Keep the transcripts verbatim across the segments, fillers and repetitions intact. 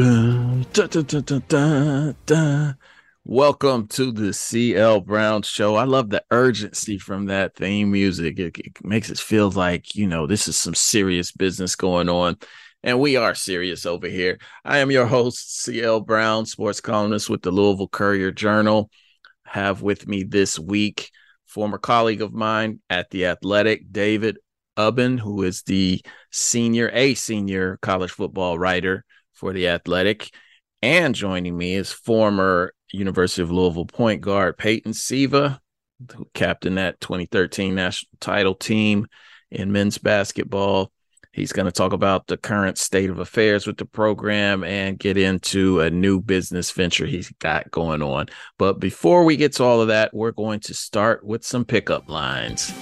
Dun, dun, dun, dun, dun, dun. Welcome to the C L. Brown Show. I love the urgency from that theme music. It, it makes it feel like, you know, this is some serious business going on. And we are serious over here. I am your host, C L. Brown, sports columnist with the Louisville Courier-Journal. Have with me this week, former colleague of mine at The Athletic, David Ubben, who is the senior, a senior college football writer for The Athletic. And joining me is former University of Louisville point guard Peyton Siva, who captained that twenty thirteen national title team in men's basketball. He's going to talk about the current state of affairs with the program and get into a new business venture he's got going on. But before we get to all of that, we're going to start with some pickup lines.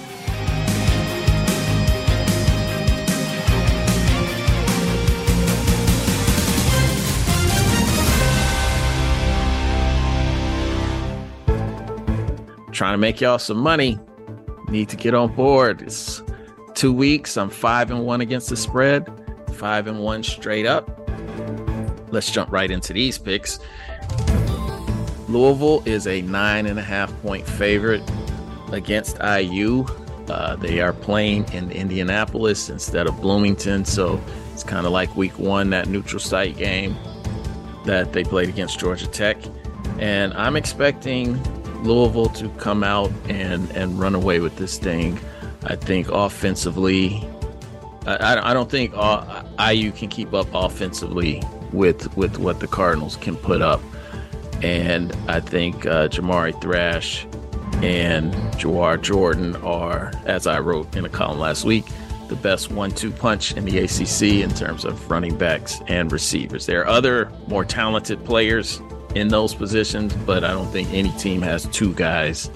Trying to make y'all some money. Need to get on board. It's two weeks. I'm five and one against the spread, five and one straight up. Let's jump right into these picks. Louisville is a nine and a half point favorite against I U. Uh, they are playing in Indianapolis instead of Bloomington, so it's kind of like week one, that neutral site game that they played against Georgia Tech. And I'm expecting Louisville to come out and and run away with this thing. I think offensively, I, I don't think all, I U can keep up offensively with with what the Cardinals can put up. And I think uh, Jamari Thrash and Jawar Jordan are, as I wrote in a column last week, the best one two punch in the A C C in terms of running backs and receivers. There are other more talented players in those positions, but I don't think any team has two guys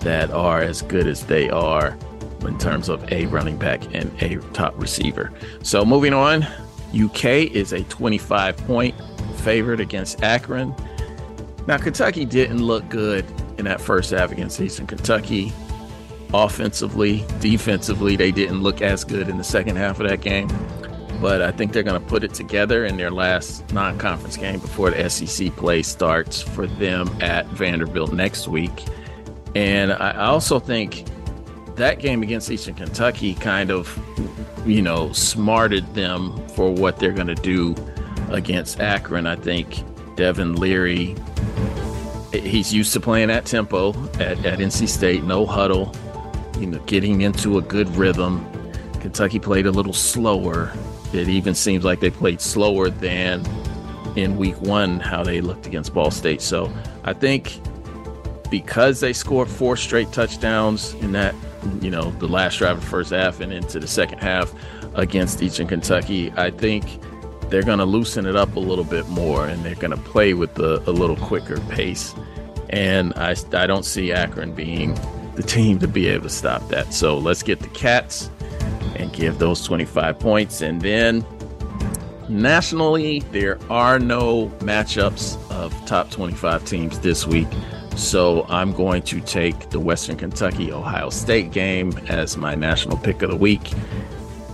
that are as good as they are in terms of a running back and a top receiver. So moving on, U K is a twenty-five point favorite against Akron. Now, Kentucky didn't look good in that first half against Eastern Kentucky. Offensively, defensively, they didn't look as good in the second half of that game. But I think they're going to put it together in their last non-conference game before the S E C play starts for them at Vanderbilt next week. And I also think that game against Eastern Kentucky kind of, you know, smarted them for what they're going to do against Akron. I think Devin Leary, he's used to playing at tempo at, at N C State, no huddle, you know, getting into a good rhythm. Kentucky played a little slower. It even seems like they played slower than in week one, how they looked against Ball State. So I think because they scored four straight touchdowns in that, you know, the last drive of the first half and into the second half against Eastern Kentucky, I think they're going to loosen it up a little bit more and they're going to play with a, a little quicker pace. And I, I don't see Akron being the team to be able to stop that. So let's get the Cats and give those twenty-five points. And then nationally, there are no matchups of top twenty-five teams this week. So I'm going to take the Western Kentucky Ohio State game as my national pick of the week.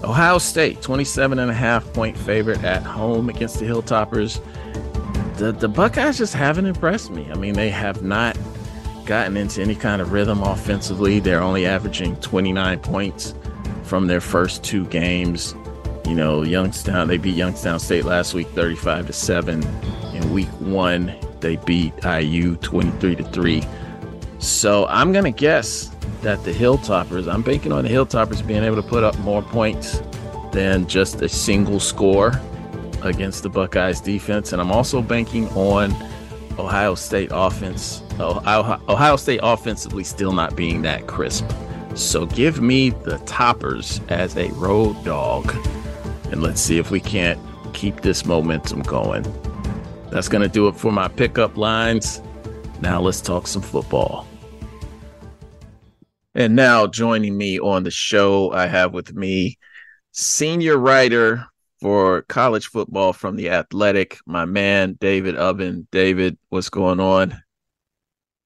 Ohio State, twenty-seven and a half point favorite at home against the Hilltoppers. The, the Buckeyes just haven't impressed me. I mean, they have not gotten into any kind of rhythm offensively. They're only averaging twenty-nine points from their first two games. You know, Youngstown, they beat Youngstown State last week thirty-five to seven. In week one, they beat I U twenty-three to three. So I'm going to guess that the Hilltoppers, I'm banking on the Hilltoppers being able to put up more points than just a single score against the Buckeyes defense. And I'm also banking on Ohio State offense, Ohio, Ohio State offensively still not being that crisp. So give me the Toppers as a road dog, and let's see if we can't keep this momentum going. That's going to do it for my pickup lines. Now let's talk some football. And now joining me on the show, I have with me senior writer for college football from The Athletic, my man, David Ubben. David, what's going on?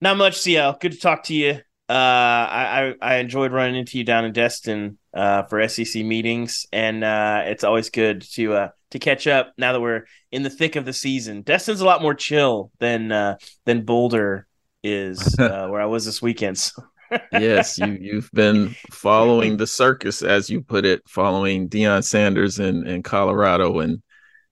Not much, C L. Good to talk to you. Uh, I, I I enjoyed running into you down in Destin uh, for S E C meetings, and uh, it's always good to uh, to catch up now that we're in the thick of the season. Destin's a lot more chill than uh, than Boulder is, uh, where I was this weekend. So. Yes, you you've been following the circus, as you put it, following Deion Sanders in, in Colorado, and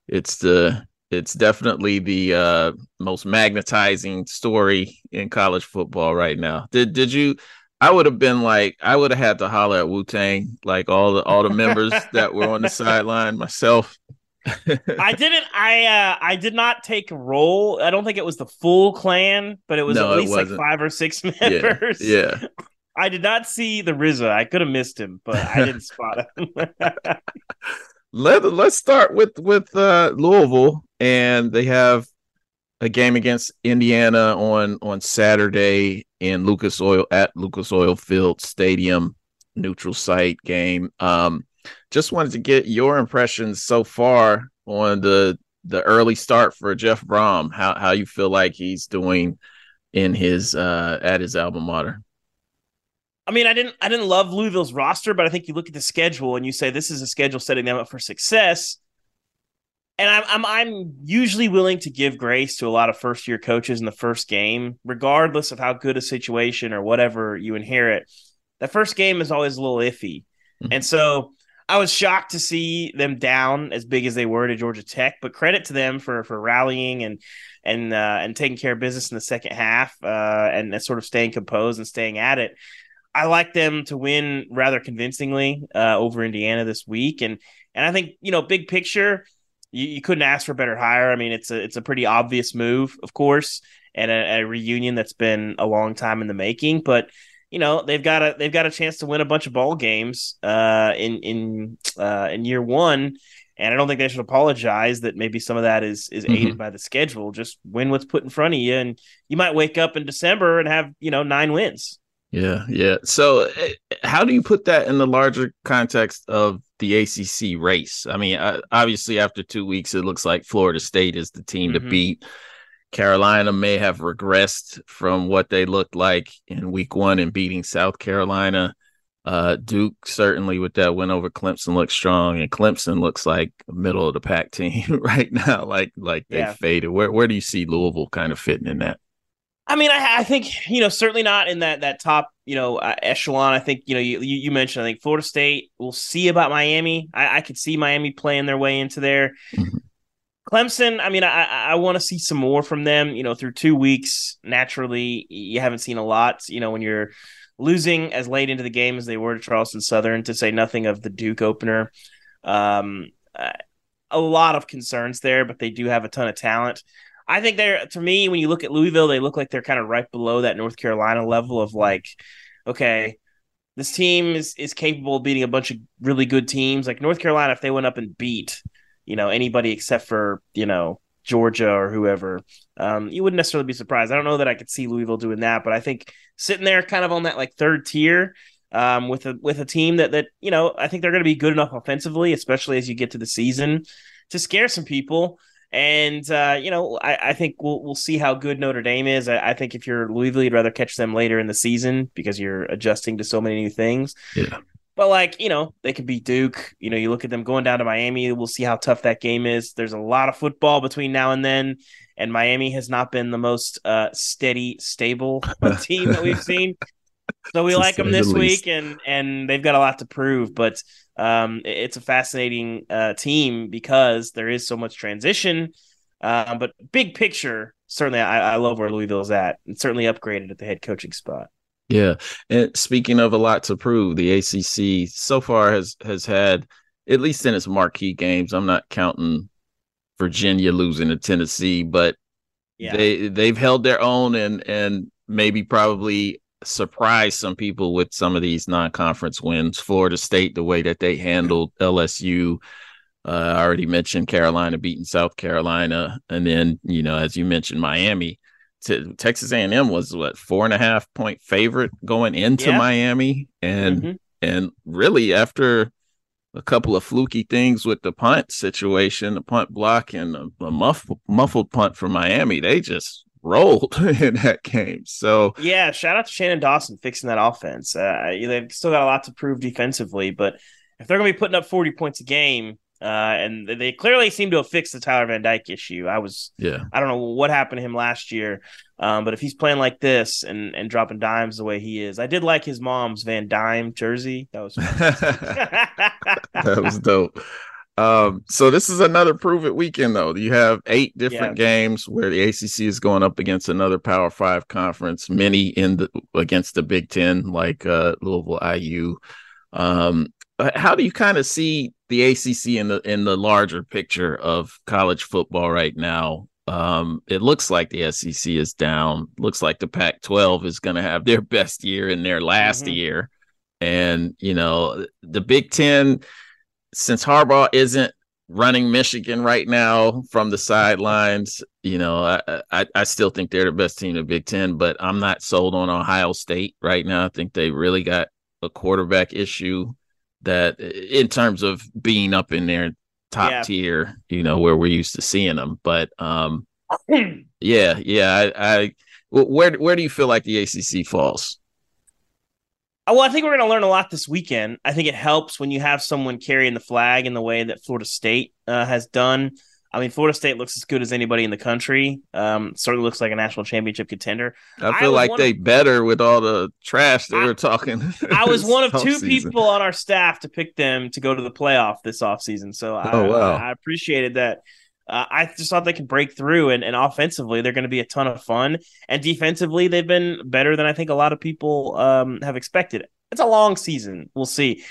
it's the it's definitely the uh, most magnetizing story in college football right now. Did did you? I would have been like, I would have had to holler at Wu-Tang, like all the all the members that were on the sideline. Myself, I didn't. I uh, I did not take a role. I don't think it was the full clan, but it was no, at least like five or six members. Yeah, yeah. I did not see the R Z A. I could have missed him, but I didn't spot him. Let, let's start with with uh, Louisville, and they have a game against Indiana on, on Saturday in Lucas Oil at Lucas Oil Field Stadium, neutral site game. Um, just wanted to get your impressions so far on the the early start for Jeff Brom. How how you feel like he's doing in his uh, at his alma mater? I mean, I didn't I didn't love Louisville's roster, but I think you look at the schedule and you say this is a schedule setting them up for success. And I'm I'm, I'm usually willing to give grace to a lot of first-year coaches in the first game, regardless of how good a situation or whatever you inherit. That first game is always a little iffy. Mm-hmm. And so I was shocked to see them down as big as they were to Georgia Tech, but credit to them for for rallying and and uh, and taking care of business in the second half uh, and sort of staying composed and staying at it. I like them to win rather convincingly uh, over Indiana this week. And and I think, you know, big picture, you, you couldn't ask for a better hire. I mean, it's a it's a pretty obvious move, of course, and a, a reunion that's been a long time in the making. But, you know, they've got a they've got a chance to win a bunch of ball games uh, in in uh, in year one. And I don't think they should apologize that maybe some of that is is mm-hmm. aided by the schedule. Just win what's put in front of you. And you might wake up in December and have, you know, nine wins. Yeah, yeah. So how do you put that in the larger context of the A C C race? I mean, I, obviously, after two weeks, it looks like Florida State is the team mm-hmm. to beat. Carolina may have regressed from what they looked like in week one in beating South Carolina. Uh, Duke, certainly with that win over Clemson, looks strong. And Clemson looks like middle of the pack team right now, like like they yeah. faded. Where, where do you see Louisville kind of fitting in that? I mean, I, I think, you know, certainly not in that that top, you know, uh, echelon. I think, you know, you, you mentioned, I think Florida State, we'll see about Miami. I, I could see Miami playing their way into there. Mm-hmm. Clemson, I mean, I, I want to see some more from them. You know, through two weeks, naturally, you haven't seen a lot, you know, when you're losing as late into the game as they were to Charleston Southern, to say nothing of the Duke opener. Um, a lot of concerns there, but they do have a ton of talent. I think they're, to me, when you look at Louisville, they look like they're kind of right below that North Carolina level of like, okay, this team is, is capable of beating a bunch of really good teams. Like North Carolina, if they went up and beat, you know, anybody except for, you know, Georgia or whoever, um, you wouldn't necessarily be surprised. I don't know that I could see Louisville doing that, but I think sitting there kind of on that like third tier um, with a, with a team that, that, you know, I think they're going to be good enough offensively, especially as you get to the season, to scare some people. And, uh, you know, I, I think we'll we'll see how good Notre Dame is. I, I think if you're Louisville, you'd rather catch them later in the season because you're adjusting to so many new things. Yeah. But, like, you know, they could beat Duke. You know, you look at them going down to Miami. We'll see how tough that game is. There's a lot of football between now and then, and Miami has not been the most uh, steady, stable team that we've seen. So we like them this week, and, and they've got a lot to prove. But – Um, it's a fascinating uh, team because there is so much transition. Uh, but big picture, certainly I, I love where Louisville's at, and certainly upgraded at the head coaching spot. Yeah. And speaking of a lot to prove, the A C C so far has, has had, at least in its marquee games, I'm not counting Virginia losing to Tennessee, but yeah. they, they've held their own and, and maybe probably surprise some people with some of these non-conference wins. Florida State, the way that they handled L S U. Uh, I already mentioned Carolina beating South Carolina. And then, you know, as you mentioned, Miami. To, Texas A and M was, what, four and a half point favorite going into yeah. Miami. And mm-hmm. and really after a couple of fluky things with the punt situation, the punt block and a, a muff, muffled punt for Miami, they just rolled in that game. So yeah, shout out to Shannon Dawson fixing that offense. Uh, they've still got a lot to prove defensively, but if they're going to be putting up forty points a game, uh, and they clearly seem to have fixed the Tyler Van Dyke issue. I was, yeah, I don't know what happened to him last year, um, but if he's playing like this and and dropping dimes the way he is, I did like his mom's Van Dime jersey. That was that was dope. Um, so this is another prove it weekend, though. You have eight different yeah. games where the A C C is going up against another Power Five conference, many in the, against the Big Ten, like uh, Louisville, I U. Um, how do you kind of see the A C C in the in the larger picture of college football right now? Um, it looks like the S E C is down. Looks like the Pac twelve is going to have their best year in their last mm-hmm. year, and you know the Big Ten. Since Harbaugh isn't running Michigan right now from the sidelines, you know, I, I I still think they're the best team in the Big Ten, but I'm not sold on Ohio State right now. I think they really got a quarterback issue that in terms of being up in their top yeah. tier, you know, where we're used to seeing them. But um, yeah, yeah. I, I where where do you feel like the A C C falls? Well, I think we're going to learn a lot this weekend. I think it helps when you have someone carrying the flag in the way that Florida State uh, has done. I mean, Florida State looks as good as anybody in the country. Um, certainly looks like a national championship contender. I feel I like they of, better with all the trash that I, we're talking. I was one of two season. people on our staff to pick them to go to the playoff this offseason. So I, oh, wow. I, I appreciated that. Uh, I just thought they could break through, and, and offensively, they're going to be a ton of fun. And defensively, they've been better than I think a lot of people um, have expected. It's a long season. We'll see.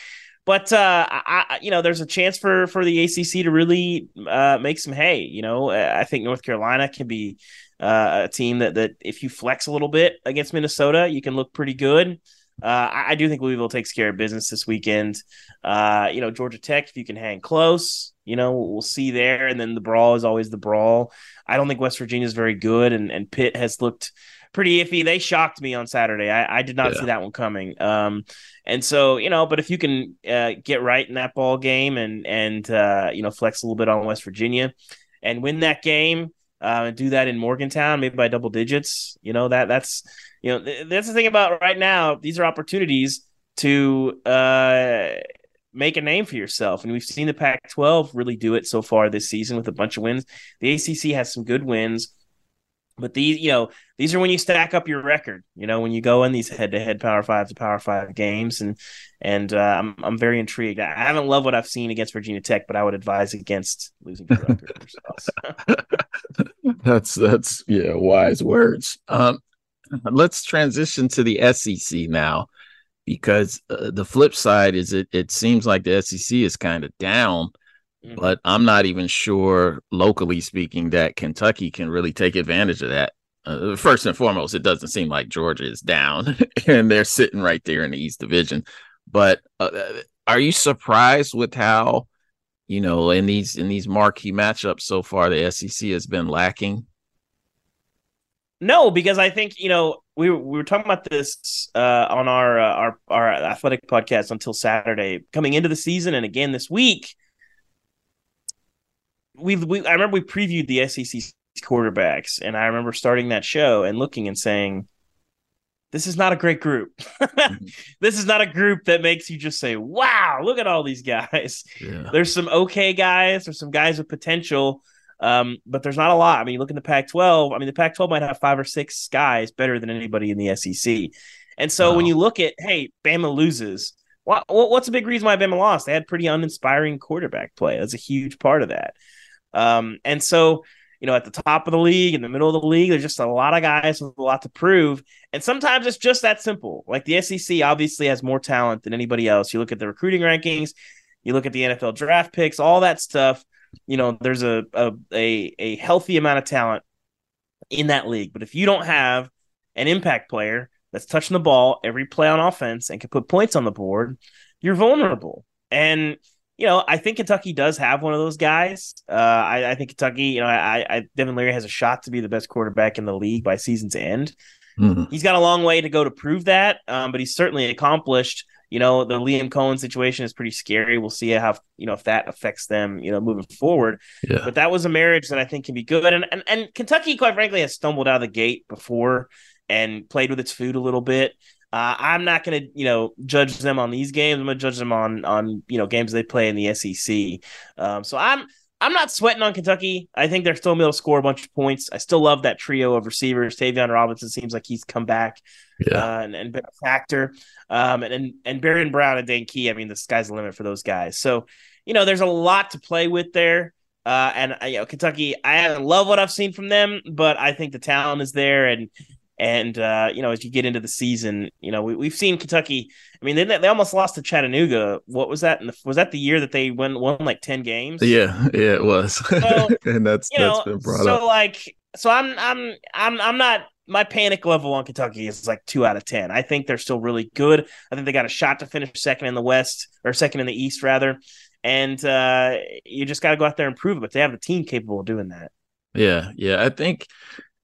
But, uh, I, you know, there's a chance for, for the A C C to really uh, make some hay. You know, I think North Carolina can be uh, a team that, that if you flex a little bit against Minnesota, you can look pretty good. Uh, I, I do think Louisville takes care of business this weekend. Uh, you know, Georgia Tech, if you can hang close, you know, we'll see there. And then the brawl is always the brawl. I don't think West Virginia is very good, and, and Pitt has looked pretty iffy. They shocked me on Saturday. I, I did not yeah. see that one coming. Um, and so, you know, but if you can uh, get right in that ball game and, and uh, you know, flex a little bit on West Virginia and win that game, Uh, do that in Morgantown, maybe by double digits. You know, that that's, you know, th- that's the thing about right now. These are opportunities to uh, make a name for yourself. And we've seen the Pac twelve really do it so far this season with a bunch of wins. The A C C has some good wins, but these, you know, these are when you stack up your record, you know, when you go in these head to head power five to power five games. And, and uh, I'm, I'm very intrigued. I haven't loved what I've seen against Virginia Tech, but I would advise against losing to Rutgers. That's that's yeah, wise words. Um, let's transition to the S E C now, because uh, the flip side is it it seems like the S E C is kind of down, mm-hmm. but I'm not even sure, locally speaking, that Kentucky can really take advantage of that. Uh, first and foremost, it doesn't seem like Georgia is down, and they're sitting right there in the East Division. But uh, are you surprised with how? You know, in these in these marquee matchups so far, the S E C has been lacking? No, because I think, you know, we were, we were talking about this uh, on our, uh, our our athletic podcast until Saturday. Coming into the season and again this week, we, we I remember we previewed the S E C quarterbacks, and I remember starting that show and looking and saying, this is not a great group. This is not a group that makes you just say, wow, look at all these guys. Yeah. There's some okay guys. There's some guys with potential, um, but there's not a lot. I mean, you look in the Pac twelve. I mean, the Pac twelve might have five or six guys better than anybody in the S E C. And so wow. when you look at, hey, Bama loses, what, what's a big reason why Bama lost? They had pretty uninspiring quarterback play. That's a huge part of that. Um, and so – you know, at the top of the league, in the middle of the league, there's just a lot of guys with a lot to prove. And sometimes it's just that simple. Like the S E C obviously has more talent than anybody else. You look at the recruiting rankings, you look at the N F L draft picks, all that stuff. You know, there's a a, a, a healthy amount of talent in that league. But if you don't have an impact player that's touching the ball every play on offense and can put points on the board, you're vulnerable. And you know, I think Kentucky does have one of those guys. Uh, I, I think Kentucky, you know, I, I Devin Leary has a shot to be the best quarterback in the league by season's end. Mm-hmm. He's got a long way to go to prove that, um, but he's certainly accomplished. you know, the Liam Cohen situation is pretty scary. We'll see how, you know, if that affects them, you know, moving forward. Yeah. But that was a marriage that I think can be good. And, and and Kentucky, quite frankly, has stumbled out of the gate before and played with its food a little bit. Uh, I'm not going to, you know, judge them on these games. I'm going to judge them on, on, you know, games they play in the S E C. Um, so I'm I'm not sweating on Kentucky. I think they're still going to score a bunch of points. I still love that trio of receivers. Tavion Robinson seems like he's come back yeah. uh, and, and been a factor. Um, and and, and Baron Brown and Dan Key, I mean, the sky's the limit for those guys. So, you know, there's a lot to play with there. Uh, and, you know, Kentucky, I love what I've seen from them, but I think the talent is there. And, And, uh, you know, as you get into the season, you know, we, we've seen Kentucky. I mean, they they almost lost to Chattanooga. What was that? In the, was that the year that they won, won like ten games? Yeah, yeah, it was. So, and that's, you know, that's been brought so up. So, like, so I'm, I'm, I'm, I'm not, my panic level on Kentucky is like two out of ten. I think they're still really good. I think they got a shot to finish second in the West, or second in the East, rather. And uh, you just got to go out there and prove it. But they have a team capable of doing that. Yeah, yeah. I think.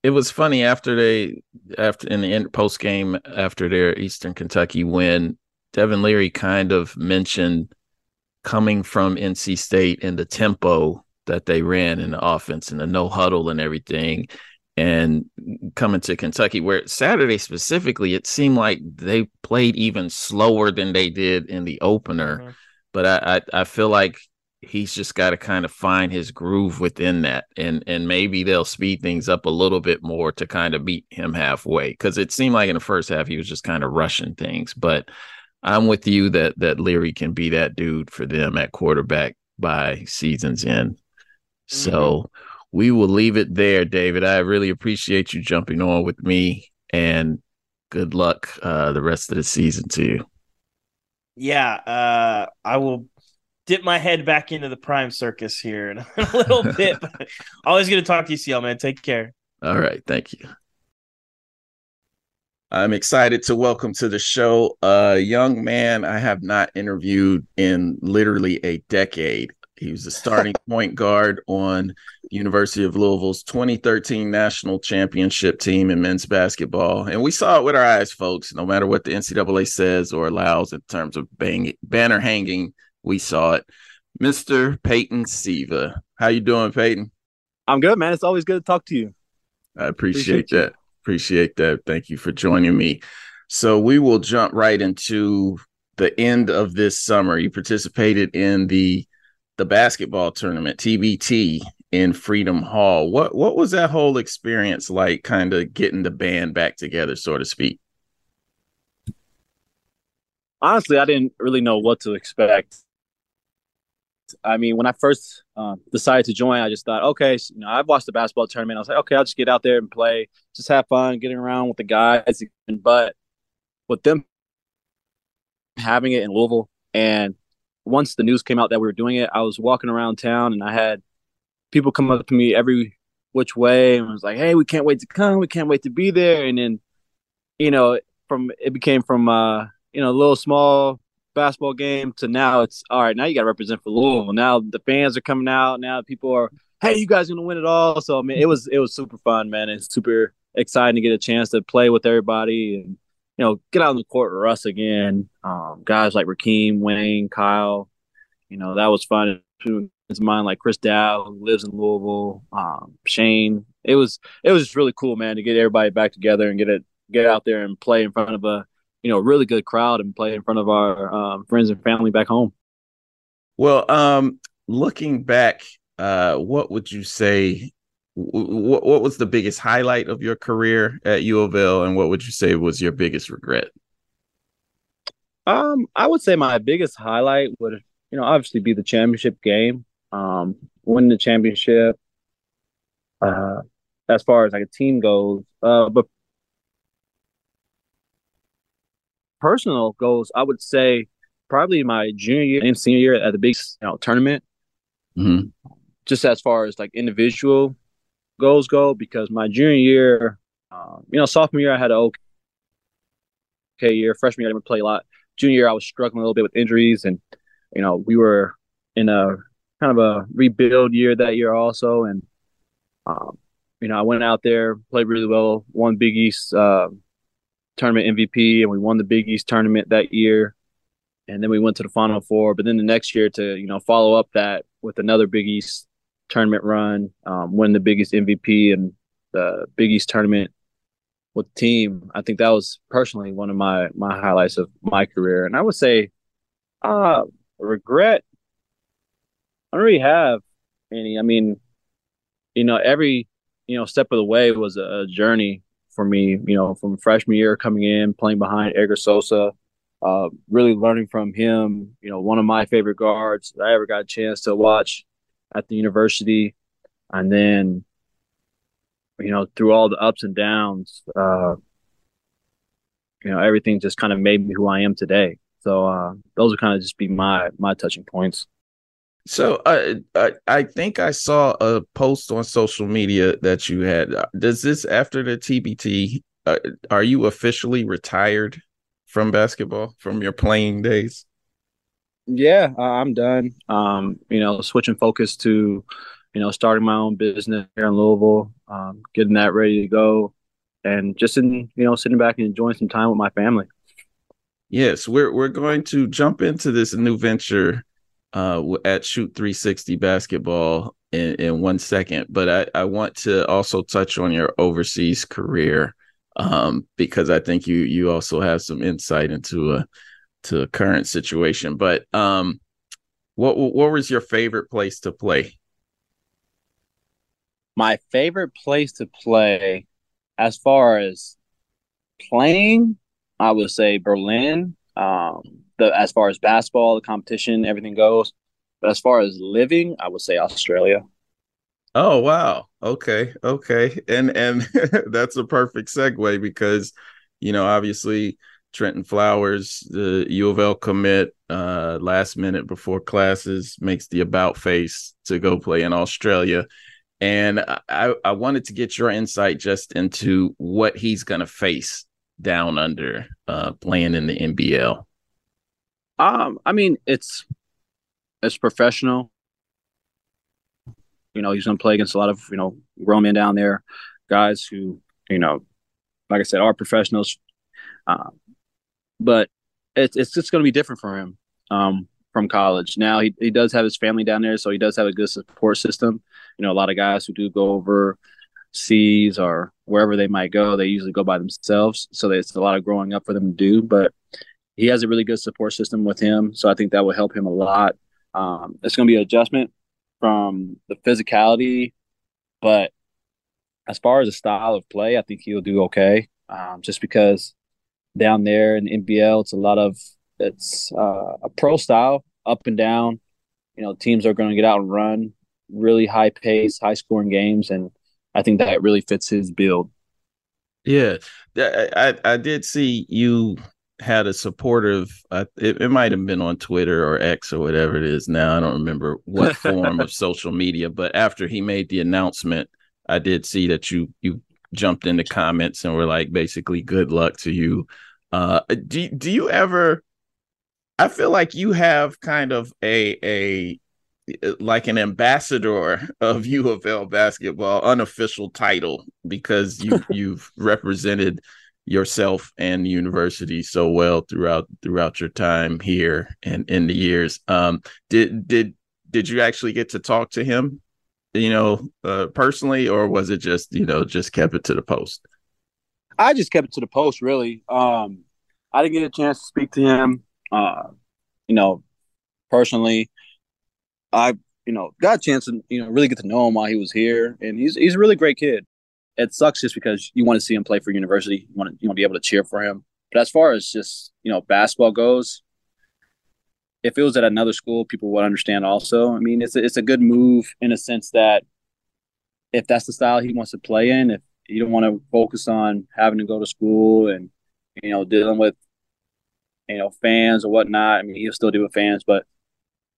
It was funny after they, after in the end post game after their Eastern Kentucky win, Devin Leary kind of mentioned coming from N C State and the tempo that they ran in the offense and the no huddle and everything, and coming to Kentucky where Saturday specifically, it seemed like they played even slower than they did in the opener. Mm-hmm. But I, I, I feel like he's just got to kind of find his groove within that. And and maybe they'll speed things up a little bit more to kind of meet him halfway. Because it seemed like in the first half, he was just kind of rushing things. But I'm with you that that Leary can be that dude for them at quarterback by season's end. Mm-hmm. So we will leave it there, David. I really appreciate you jumping on with me. And good luck uh, the rest of the season to you. Yeah, uh, I will dip my head back into the prime circus here in a little bit. But always good to talk to you, C L, man. Take care. All right. Thank you. I'm excited to welcome to the show a young man I have not interviewed in literally a decade. He was the starting point guard on University of Louisville's twenty thirteen national championship team in men's basketball. And we saw it with our eyes, folks. No matter what the N C double A says or allows in terms of bang- banner hanging, we saw it. Mister Peyton Siva. How you doing, Peyton? I'm good, man. It's always good to talk to you. I appreciate, appreciate that. You. Appreciate that. Thank you for joining me. So we will jump right into the end of this summer. You participated in the the basketball tournament, T B T, in Freedom Hall. What what was that whole experience like, kind of getting the band back together, so to speak? Honestly, I didn't really know what to expect. I mean, when I first um, decided to join, I just thought, okay, so, you know, I've watched the basketball tournament. I was like, okay, I'll just get out there and play, just have fun, getting around with the guys. But with them having it in Louisville, and once the news came out that we were doing it, I was walking around town, and I had people come up to me every which way, and I was like, hey, we can't wait to come, we can't wait to be there. And then, you know, from it became from uh, you know, a little small basketball game to now it's all right. Now you got to represent for Louisville. Now the fans are coming out. Now people are, hey, you guys gonna win it all. So I mean, it was it was super fun, man. It's super exciting to get a chance to play with everybody and, you know, get out on the court with us again. Um, guys like Rakeem, Wayne, Kyle, you know, that was fun. It's mine like Chris Dow, who lives in Louisville. Um, Shane. It was it was just really cool, man, to get everybody back together and get it get out there and play in front of a, you know, really good crowd and play in front of our um, friends and family back home. Well, um, looking back, uh, what would you say, what, what was the biggest highlight of your career at U of L, and what would you say was your biggest regret? Um, I would say my biggest highlight would, you know, obviously be the championship game, um, winning the championship, uh, as far as like a team goes, uh, but personal goals, I would say probably my junior year and senior year at the big, you know, tournament. Mm-hmm. Just as far as like individual goals go, because my junior year, um, you know, sophomore year I had an okay, okay year. Freshman year I didn't play a lot. Junior year I was struggling a little bit with injuries, and you know we were in a kind of a rebuild year that year also. And um, you know I went out there, played really well, won Big East. Uh, tournament M V P, and we won the Big East tournament that year. And then we went to the Final Four. But then the next year to, you know, follow up that with another Big East tournament run, um, win the Big East M V P and the Big East tournament with the team. I think that was personally one of my, my highlights of my career. And I would say uh, regret, I don't really have any. I mean, you know, every, you know, step of the way was a journey for me, you know, from freshman year coming in, playing behind Edgar Sosa, uh, really learning from him, you know, one of my favorite guards that I ever got a chance to watch at the university. And then, you know, through all the ups and downs, uh, you know, everything just kind of made me who I am today. So uh, those would kind of just be my my touching points. So uh, I I think I saw a post on social media that you had. Does this after the T B T? Uh, are you officially retired from basketball, from your playing days? Yeah, uh, I'm done. Um, you know, switching focus to, you know, starting my own business here in Louisville, um, getting that ready to go, and just in, you know, sitting back and enjoying some time with my family. Yes, we're we're going to jump into this new venture Uh, at Shoot three sixty Basketball in, in one second. But I, I want to also touch on your overseas career um, because I think you you also have some insight into a to a current situation. But um, what what was your favorite place to play? My favorite place to play as far as playing, I would say Berlin. Um The, as far as basketball, the competition, everything goes. But as far as living, I would say Australia. Oh, wow. Okay. Okay. And and that's a perfect segue because, you know, obviously Trenton Flowers, the U of L commit, uh, last minute before classes, makes the about face to go play in Australia. And I, I wanted to get your insight just into what he's going to face down under uh, playing in the N B L. Um, I mean, it's it's professional. You know, he's going to play against a lot of, you know, grown men down there, guys who, you know, like I said, are professionals. Um, but it's it's just going to be different for him um, from college. Now, he, he does have his family down there, so he does have a good support system. You know, a lot of guys who do go overseas or wherever they might go, they usually go by themselves. So it's a lot of growing up for them to do, but he has a really good support system with him, so I think that will help him a lot. Um, it's going to be an adjustment from the physicality, but as far as the style of play, I think he'll do okay. Um, just because down there in the N B L, it's a lot of it's uh, a pro style, up and down. You know, teams are going to get out and run, really high pace, high scoring games, and I think that really fits his build. Yeah, I I, I did see you had a supportive uh, it, it might have been on Twitter or X or whatever it is now. I don't remember what form of social media, but after he made the announcement, I did see that you you jumped in the comments and were like, basically, good luck to you. Uh, do, do you ever I feel like you have kind of a a like an ambassador of U of L basketball, unofficial title, because you you've represented yourself and the university so well throughout throughout your time here and in the years. Um, did did did you actually get to talk to him, you know, uh, personally, or was it just, you know, just kept it to the post? I just kept it to the post, really. Um, I didn't get a chance to speak to him, uh, you know, personally. I, you know, got a chance to, you know, really get to know him while he was here, and he's he's a really great kid. It sucks just because you want to see him play for university. You want to, you want to be able to cheer for him. But as far as just, you know, basketball goes, if it was at another school, people would understand also. I mean, it's a, it's a good move in a sense that if that's the style he wants to play in, if you don't want to focus on having to go to school and, you know, dealing with, you know, fans or whatnot. I mean, he'll still deal with fans, but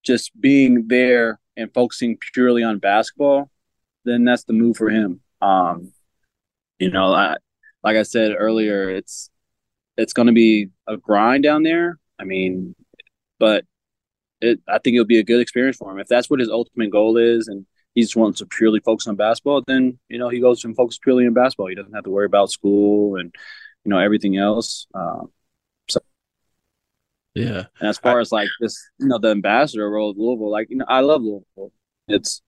just being there and focusing purely on basketball, then that's the move for him. Um, You know, I, like I said earlier, it's it's going to be a grind down there. I mean, but it, I think it'll be a good experience for him. If that's what his ultimate goal is and he just wants to purely focus on basketball, then, you know, he goes and focuses purely on basketball. He doesn't have to worry about school and, you know, everything else. Um, so Yeah. And as far I, as like this, you know, the ambassador role of Louisville, like, you know, I love Louisville. It's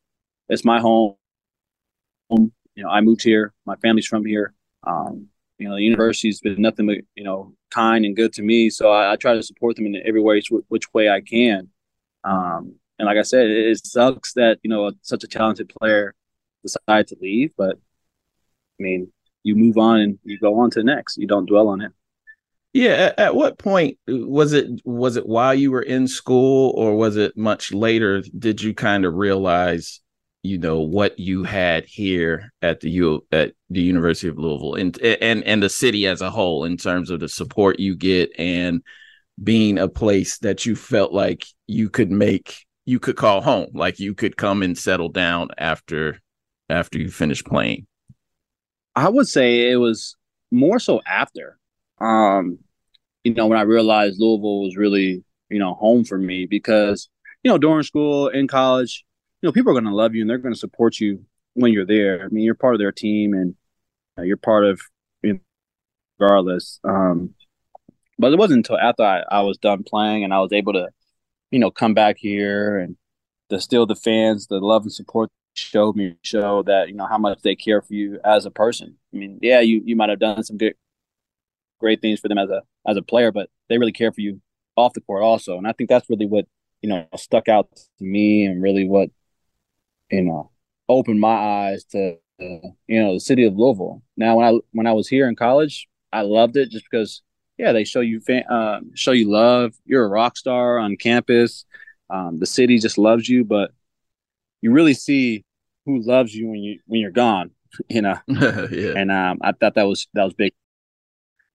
it's my home. You know, I moved here. My family's from here. Um, you know, the university's been nothing but, you know, kind and good to me. So I, I try to support them in every way, which way I can. Um, and like I said, it, it sucks that, you know, such a talented player decided to leave. But, I mean, you move on and you go on to the next. You don't dwell on it. Yeah. At, at what point was it, was it while you were in school, or was it much later? Did you kind of realize, you know, what you had here at the U at the University of Louisville and, and, and the city as a whole, in terms of the support you get and being a place that you felt like you could make, you could call home, like you could come and settle down after, after you finish playing? I would say it was more so after. Um, you know, when I realized Louisville was really, you know, home for me, because, you know, during school, in college, you know, people are going to love you and they're going to support you when you're there. I mean, you're part of their team and uh, you're part of, you know, regardless. Um, but it wasn't until after I, I was done playing and I was able to, you know, come back here and the, still the fans, the love and support showed me, show that, you know, how much they care for you as a person. I mean, yeah, you, you might have done some good, great things for them as a as a player, but they really care for you off the court also. And I think that's really what, you know, stuck out to me and really what, you know, opened my eyes to, you know, the city of Louisville. Now, when I when I was here in college, I loved it just because, yeah, they show you fan, uh, show you love. You're a rock star on campus. Um, the city just loves you, but you really see who loves you when you when you're gone, you know. Yeah. And um, I thought that was that was big.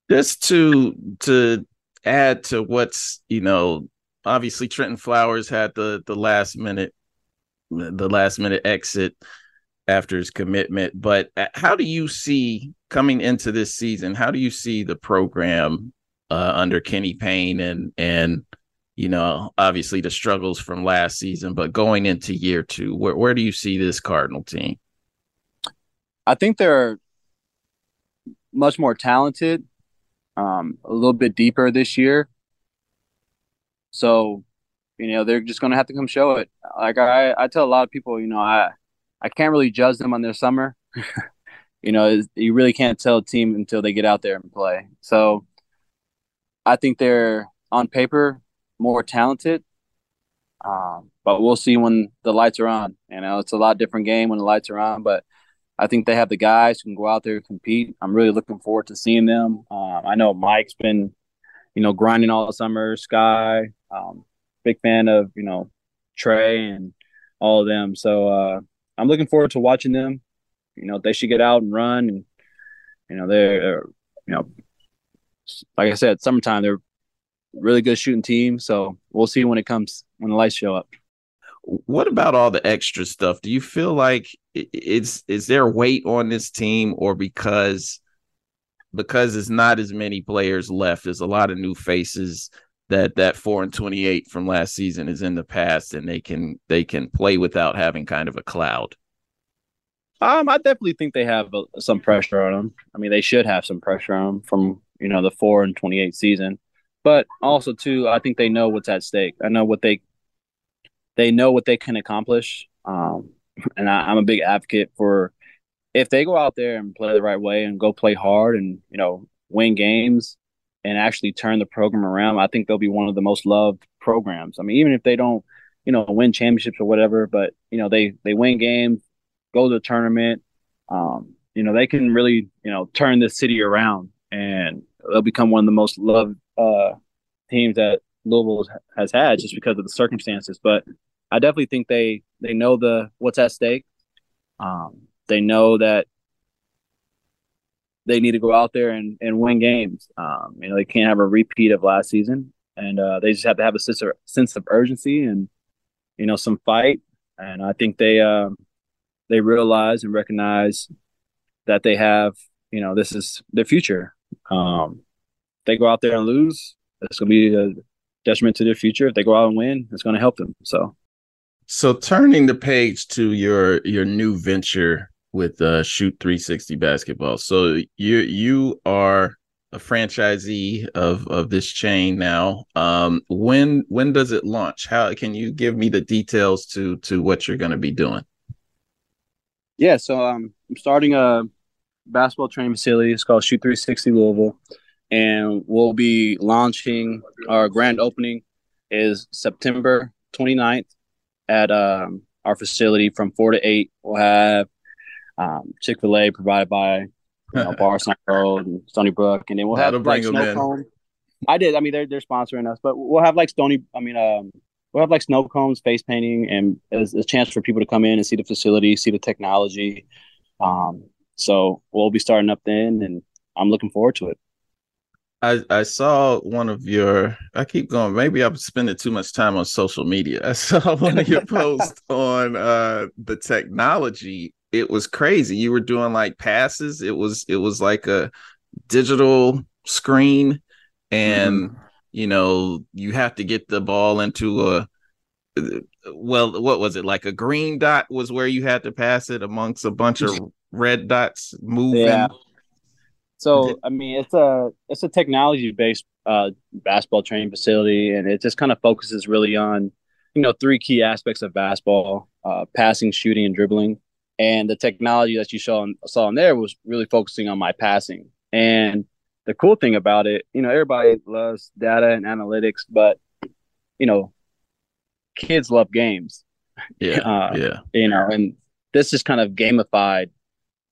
Just to to add to what's, you know, obviously Trenton Flowers had the the last minute the last minute exit after his commitment. But how do you see coming into this season? How do you see the program uh, under Kenny Payne and and, you know, obviously the struggles from last season, but going into year two, where where do you see this Cardinal team? I think they're much more talented. Um, a little bit deeper this year. So, you know, they're just going to have to come show it. Like I, I tell a lot of people, you know, I, I can't really judge them on their summer. You know, you really can't tell a team until they get out there and play. So I think they're on paper more talented. Um, but we'll see when the lights are on. You know, it's a lot different game when the lights are on, but I think they have the guys who can go out there and compete. I'm really looking forward to seeing them. Um, I know Mike's been, you know, grinding all summer. Sky, um, big fan of, you know, Trey and all of them. So uh, I'm looking forward to watching them. You know, they should get out and run. And, you know, they're, you know, like I said, summertime, they're really good shooting team. So we'll see when it comes, when the lights show up. What about all the extra stuff? Do you feel like it's is there weight on this team, or because because it's not as many players left, there's a lot of new faces that that four and twenty-eight from last season is in the past, and they can they can play without having kind of a cloud? Um, I definitely think they have a, some pressure on them. I mean, they should have some pressure on them from, you know, the four and twenty-eight season, but also too, I think they know what's at stake. I know what they. They know what they can accomplish, um, and I, I'm a big advocate for if they go out there and play the right way and go play hard and, you know, win games and actually turn the program around, I think they'll be one of the most loved programs. I mean, even if they don't, you know, win championships or whatever, but, you know, they, they win games, go to the tournament, um, you know, they can really, you know, turn this city around, and they'll become one of the most loved uh, teams that Louisville has had just because of the circumstances. But I definitely think they, they know the what's at stake. Um, they know that they need to go out there and, and win games. Um, you know, they can't have a repeat of last season, and uh, they just have to have a sense of, sense of urgency and, you know, some fight. And I think they um, they realize and recognize that they have, you know, this is their future. Um, if they go out there and lose, it's going to be a detriment to their future. If they go out and win, it's going to help them. So. So turning the page to your your new venture with uh, Shoot three sixty Basketball. So you you are a franchisee of, of this chain now. Um, when when does it launch? How can you give me the details to to what you're going to be doing? Yeah, so um, I'm starting a basketball training facility. It's called Shoot three sixty Louisville, and we'll be launching. Our grand opening is September twenty-ninth at um, our facility from four to eight. We'll have um, Chick-fil-A provided by. You know, Barstow Road and Stony Brook, and then we'll That'll have like snow cones. I did. I mean, they're they're sponsoring us, but we'll have like Stony. I mean, um, we'll have like snow cones, face painting, and as a chance for people to come in and see the facility, see the technology. Um, so we'll be starting up then, and I'm looking forward to it. I, I saw one of your. I keep going. Maybe I'm spending too much time on social media. I saw one of your posts on uh, the technology. It was crazy. You were doing like passes. It was it was like a digital screen, and mm-hmm. you know, you have to get the ball into a well. What was it like? A green dot was where you had to pass it amongst a bunch of red dots moving. Yeah. So I mean, it's a it's a technology based uh, basketball training facility, and it just kind of focuses really on you know three key aspects of basketball: uh, passing, shooting, and dribbling. And the technology that you saw in, saw in there was really focusing on my passing. And the cool thing about it, you know, everybody loves data and analytics, but, you know, kids love games. Yeah, uh, yeah. You know, and this is kind of gamified,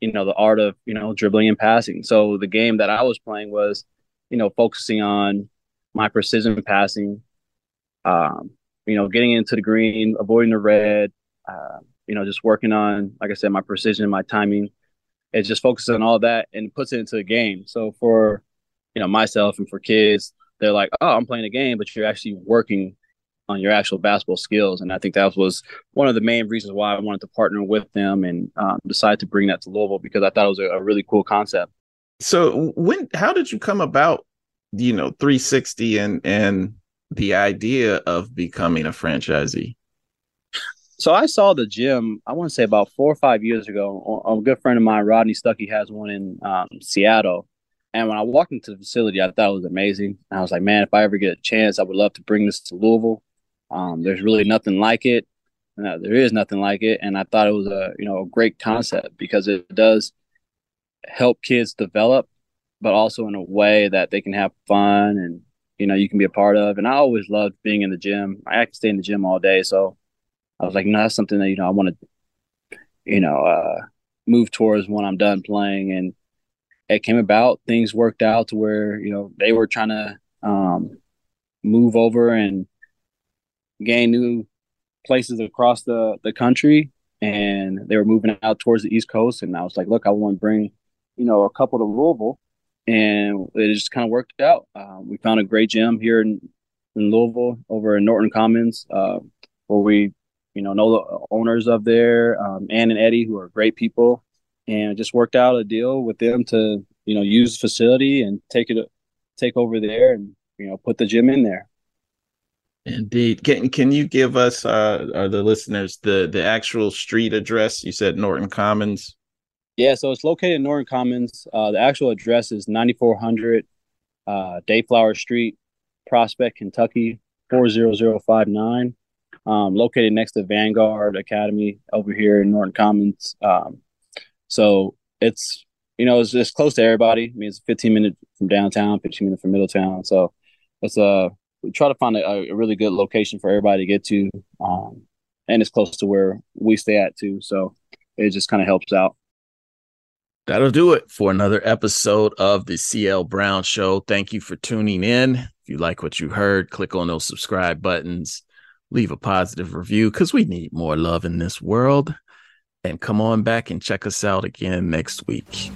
you know, the art of, you know, dribbling and passing. So the game that I was playing was, you know, focusing on my precision passing, um, you know, getting into the green, avoiding the red, uh, you know, just working on, like I said, my precision, my timing. It just focuses on all that and puts it into the game. So for, you know, myself and for kids, they're like, oh, I'm playing a game, but you're actually working on your actual basketball skills. And I think that was one of the main reasons why I wanted to partner with them and um, decide to bring that to Louisville, because I thought it was a, a really cool concept. So when, how did you come about, you know, three sixty and, and the idea of becoming a franchisee? So I saw the gym, I want to say about four or five years ago. A good friend of mine, Rodney Stuckey, has one in um, Seattle. And when I walked into the facility, I thought it was amazing. And I was like, man, if I ever get a chance, I would love to bring this to Louisville. Um, there's really nothing like it. No, there is nothing like it. And I thought it was a, you know, a great concept because it does help kids develop, but also in a way that they can have fun and, you know, you can be a part of. And I always loved being in the gym. I could stay in the gym all day. So I was like, no, that's something that, you know, I want to, you know, uh, move towards when I'm done playing. And it came about, things worked out to where, you know, they were trying to um, move over and gain new places across the, the country. And they were moving out towards the East Coast. And I was like, look, I want to bring, you know, a couple to Louisville. And it just kind of worked out. Uh, we found a great gym here in, in Louisville over in Norton Commons uh, where we, you know, know the owners of there, um, Ann and Eddie, who are great people, and just worked out a deal with them to, you know, use the facility and take it, take over there and, you know, put the gym in there. Indeed. Can can you give us, uh, or the listeners, the, the actual street address? You said Norton Commons. Yeah. So it's located in Norton Commons. Uh, the actual address is ninety-four hundred uh, Dayflower Street, Prospect, Kentucky, four zero zero five nine. Um, located next to Vanguard Academy over here in Norton Commons. Um, so it's, you know, it's just close to everybody. I mean, it's fifteen minutes from downtown, fifteen minutes from Middletown. So it's a, we try to find a, a really good location for everybody to get to. Um, and it's close to where we stay at too. So it just kind of helps out. That'll do it for another episode of the C L Brown Show. Thank you for tuning in. If you like what you heard, click on those subscribe buttons. Leave a positive review because we need more love in this world. And come on back and check us out again next week.